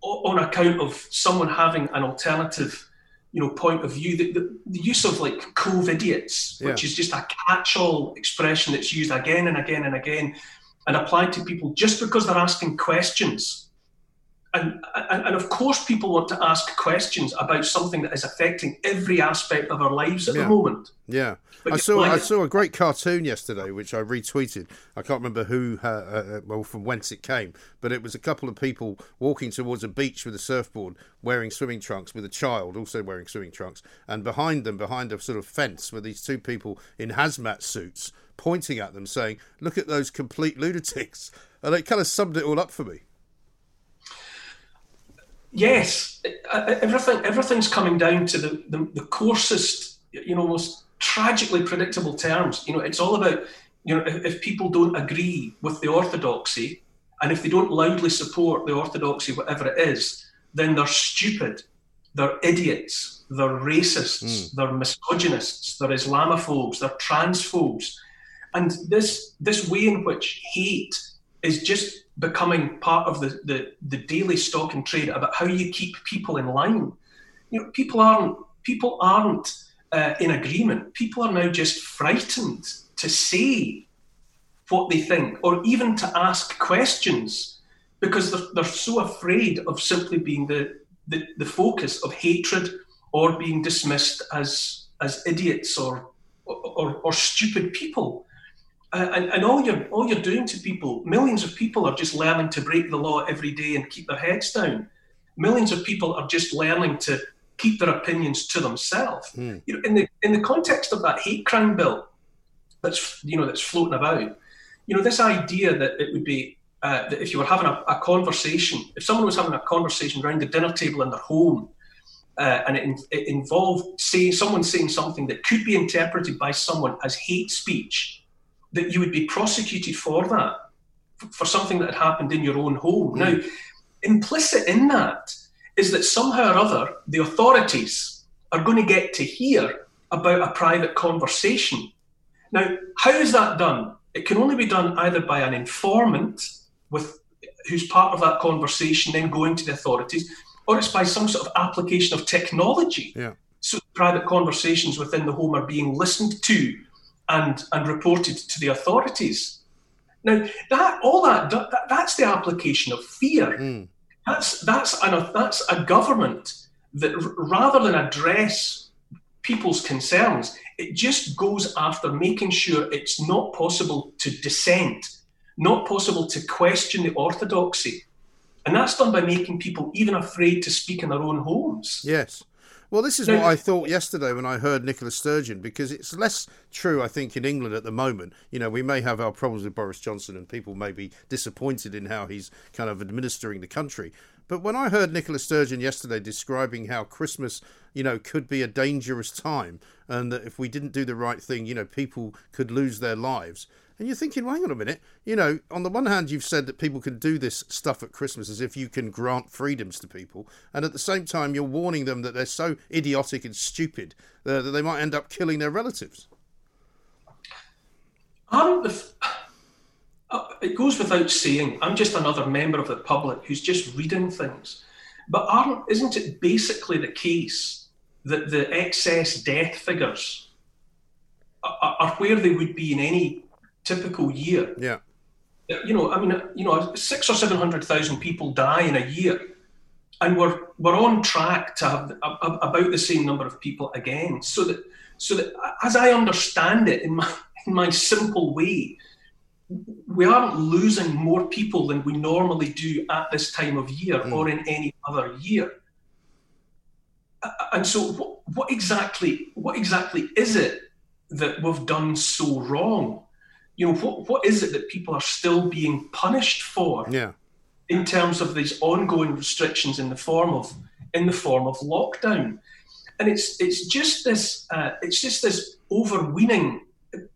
on account of someone having an alternative, you know, point of view. The, the, the use of, like, COVID-idiots, yeah. which is just a catch-all expression that's used again and again and again and applied to people just because they're asking questions. And, and, and of course people want to ask questions about something that is affecting every aspect of our lives at yeah. the moment. Yeah. But I saw like, I saw a great cartoon yesterday, which I retweeted. I can't remember who, uh, uh, well, from whence it came, but it was a couple of people walking towards a beach with a surfboard, wearing swimming trunks, with a child also wearing swimming trunks. And behind them, behind a sort of fence, were these two people in hazmat suits pointing at them saying, "Look at those complete lunatics." And it kind of summed it all up for me. Yes, everything everything's coming down to the, the, the coarsest, you know, most tragically predictable terms. You know, it's all about, you know, if, if people don't agree with the orthodoxy, and if they don't loudly support the orthodoxy, whatever it is, then they're stupid, they're idiots, they're racists, mm. they're misogynists, they're Islamophobes, they're transphobes. And this this way in which hate is just becoming part of the, the, the daily stock and trade about how you keep people in line. You know, people aren't people aren't uh, in agreement. People are now just frightened to say what they think or even to ask questions because they're, they're so afraid of simply being the, the, the focus of hatred or being dismissed as as idiots or or, or stupid people. Uh, and, and all you're all you're doing to people, millions of people are just learning to break the law every day and keep their heads down. Millions of people are just learning to keep their opinions to themselves. Mm. You know, in the in the context of that hate crime bill that's you know that's floating about, you know, this idea that it would be uh, that if you were having a, a conversation, if someone was having a conversation around the dinner table in their home, uh, and it, it involved say someone saying something that could be interpreted by someone as hate speech, that you would be prosecuted for that, for something that had happened in your own home. Mm. Now, implicit in that is that somehow or other, the authorities are going to get to hear about a private conversation. Now, how is that done? It can only be done either by an informant with who's part of that conversation then going to the authorities, or it's by some sort of application of technology. Yeah. So private conversations within the home are being listened to and and reported to the authorities. Now, that all that, that that's the application of fear. Mm. That's that's an, that's a government that r- rather than address people's concerns, it just goes after making sure it's not possible to dissent, not possible to question the orthodoxy. And that's done by making people even afraid to speak in their own homes. Yes. Well, this is what I thought yesterday when I heard Nicola Sturgeon, because it's less true, I think, in England at the moment. You know, we may have our problems with Boris Johnson and people may be disappointed in how he's kind of administering the country. But when I heard Nicola Sturgeon yesterday describing how Christmas, you know, could be a dangerous time and that if we didn't do the right thing, you know, people could lose their lives. And you're thinking, well, hang on a minute, you know, on the one hand, you've said that people can do this stuff at Christmas as if you can grant freedoms to people. And at the same time, you're warning them that they're so idiotic and stupid uh, that they might end up killing their relatives. Um, it goes without saying, I'm just another member of the public who's just reading things. But aren't, isn't it basically the case that the excess death figures are, are where they would be in any typical year? Yeah. You know, I mean, you know, six or seven hundred thousand people die in a year, and we're we're on track to have a, a, about the same number of people again. So that so that as I understand it, in my in my simple way, we aren't losing more people than we normally do at this time of year mm. or in any other year. And so, what, what exactly what exactly is it that we've done so wrong? You know, what, what is it that people are still being punished for yeah. in terms of these ongoing restrictions in the form of in the form of lockdown? And it's it's just this uh, it's just this overweening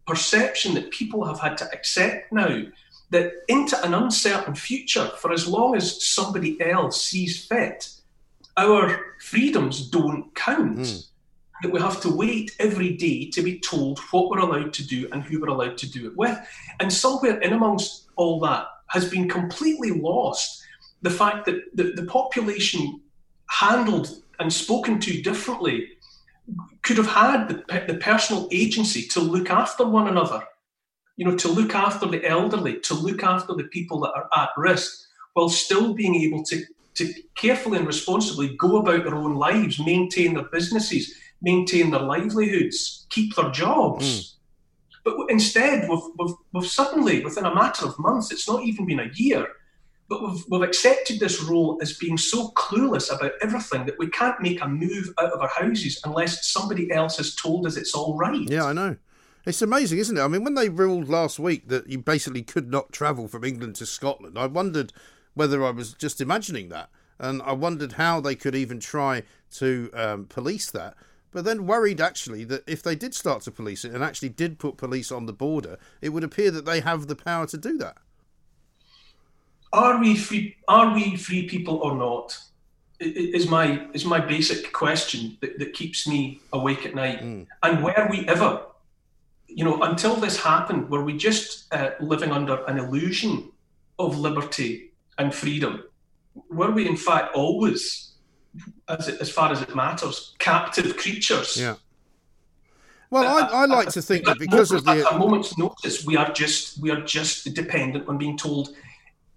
perception that people have had to accept now that into an uncertain future, for as long as somebody else sees fit, our freedoms don't count. Mm. That we have to wait every day to be told what we're allowed to do and who we're allowed to do it with. And somewhere in amongst all that has been completely lost the fact that the, the population handled and spoken to differently could have had the, the personal agency to look after one another, you know, to look after the elderly, to look after the people that are at risk, while still being able to, to carefully and responsibly go about their own lives, maintain their businesses, maintain their livelihoods, keep their jobs. Mm. But instead, we've, we've, we've suddenly, within a matter of months, it's not even been a year, but we've, we've accepted this role as being so clueless about everything that we can't make a move out of our houses unless somebody else has told us it's all right. Yeah, I know. It's amazing, isn't it? I mean, when they ruled last week that you basically could not travel from England to Scotland, I wondered whether I was just imagining that. And I wondered how they could even try to um, police that. But then worried, actually, that if they did start to police it and actually did put police on the border, it would appear that they have the power to do that. Are we free, are we free people or not? Is my is my basic question that, that keeps me awake at night. Mm. And were we ever? You know, until this happened, were we just uh, living under an illusion of liberty and freedom? Were we, in fact, always as, it, as far as it matters, captive creatures. Yeah. Well, I, I like to think that because of the... At a moment's notice, we are just we are just dependent on being told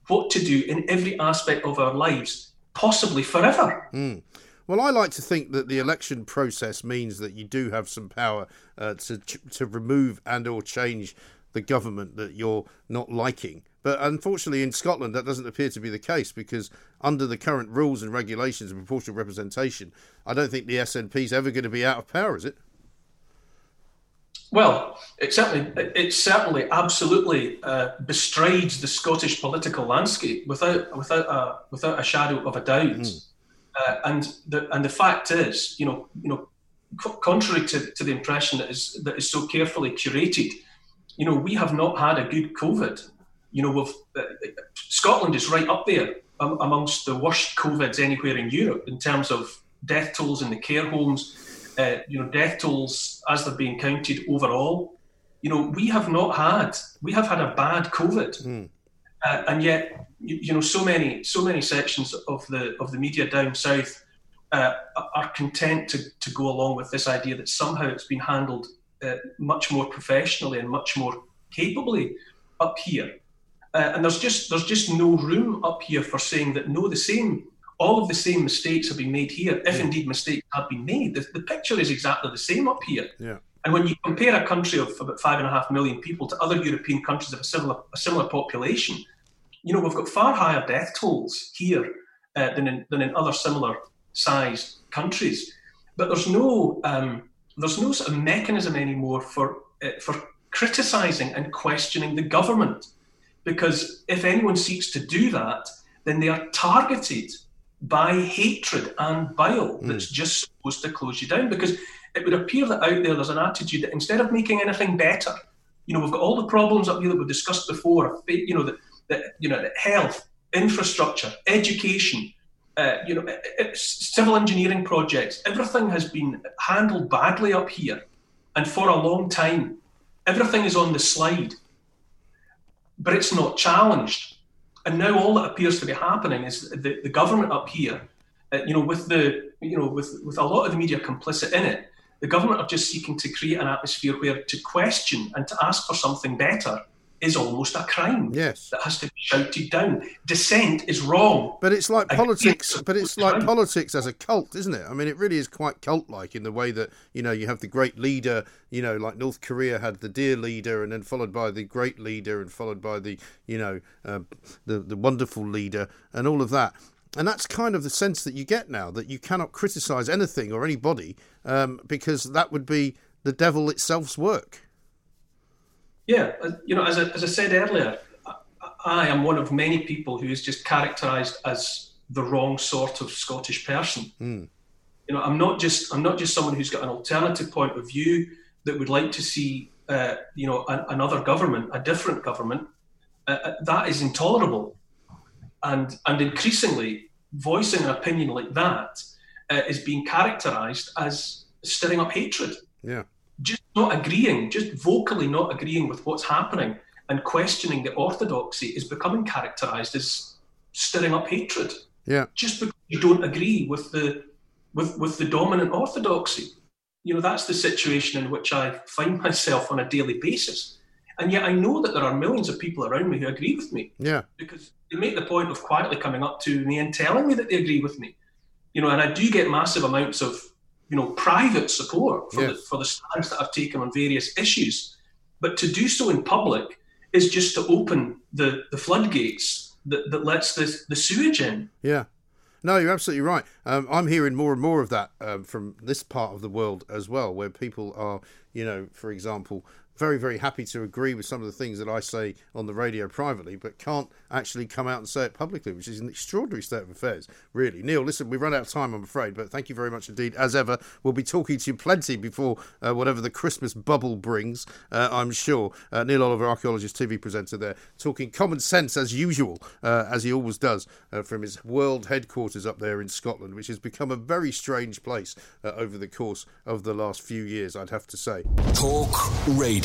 what to do in every aspect of our lives, possibly forever. Mm. Well, I like to think that the election process means that you do have some power uh, to to remove and or change the government that you're not liking. But unfortunately, in Scotland, that doesn't appear to be the case, because under the current rules and regulations of proportional representation, I don't think the S N P is ever going to be out of power, is it? Well, it certainly, it certainly absolutely uh, bestrides the Scottish political landscape without, without, a, without a shadow of a doubt. Mm. Uh, and the and the fact is, you know, you know, c- contrary to, to the impression that is that is so carefully curated, you know, we have not had a good COVID. You know, we've, uh, Scotland is right up there um, amongst the worst COVIDs anywhere in Europe in terms of death tolls in the care homes. Uh, you know, death tolls as they're being counted overall. You know, we have not had, we have had a bad COVID. Mm. Uh, and yet, you, you know, so many, so many sections of the of the media down south uh, are content to, to go along with this idea that somehow it's been handled uh, much more professionally and much more capably up here. Uh, and there's just there's just no room up here for saying that no, the same all of the same mistakes have been made here, if yeah. indeed mistakes have been made. The, the picture is exactly the same up here. Yeah. And when you compare a country of about five and a half million people to other European countries of a similar, a similar population, you know, we've got far higher death tolls here uh, than in, than in other similar-sized countries. But there's no um, there's no sort of mechanism anymore for uh, for criticising and questioning the government, because if anyone seeks to do that, then they are targeted by hatred and bile that's mm. just supposed to close you down. Because it would appear that out there there's an attitude that instead of making anything better, you know, we've got all the problems up here that we've discussed before, you know, that, that you know, that health, infrastructure, education, uh, you know, civil engineering projects, everything has been handled badly up here, and for a long time, everything is on the slide, but it's not challenged. And now all that appears to be happening is the, the government up here, uh, you know, with the you know with, with a lot of the media complicit in it, the government are just seeking to create an atmosphere where to question and to ask for something better is almost a crime. Yes, that has to be shouted down. Dissent is wrong. But it's like politics. But it's like politics as a cult, isn't it? I mean, it really is quite cult-like in the way that, you know, you have the great leader. You know, like North Korea had the dear leader, and then followed by the great leader, and followed by the you know uh, the the wonderful leader, and all of that. And that's kind of the sense that you get now, that you cannot criticise anything or anybody um, because that would be the devil itself's work. Yeah, you know, as I, as I said earlier, I, I am one of many people who is just characterised as the wrong sort of Scottish person. Mm. You know, I'm not just I'm not just someone who's got an alternative point of view that would like to see, uh, you know, an, another government, a different government. Uh, that is intolerable, and and increasingly, voicing an opinion like that uh, is being characterised as stirring up hatred. Yeah. Just not agreeing, just vocally not agreeing with what's happening and questioning the orthodoxy is becoming characterised as stirring up hatred. Yeah. Just because you don't agree with the with with the dominant orthodoxy. You know, that's the situation in which I find myself on a daily basis. And yet I know that there are millions of people around me who agree with me. Yeah. Because they make the point of quietly coming up to me and telling me that they agree with me. You know, and I do get massive amounts of you know, private support for, yes. the, for the stance that I've taken on various issues. But to do so in public is just to open the, the floodgates that, that lets the, the sewage in. Yeah. No, you're absolutely right. Um, I'm hearing more and more of that um, from this part of the world as well, where people are, you know, for example, very, very happy to agree with some of the things that I say on the radio privately, but can't actually come out and say it publicly, which is an extraordinary state of affairs, really. Neil, listen, we've run out of time, I'm afraid, but thank you very much indeed. As ever, we'll be talking to you plenty before uh, whatever the Christmas bubble brings, uh, I'm sure. Uh, Neil Oliver, archaeologist, T V presenter there, talking common sense as usual, uh, as he always does, uh, from his world headquarters up there in Scotland, which has become a very strange place uh, over the course of the last few years, I'd have to say. Talk Radio.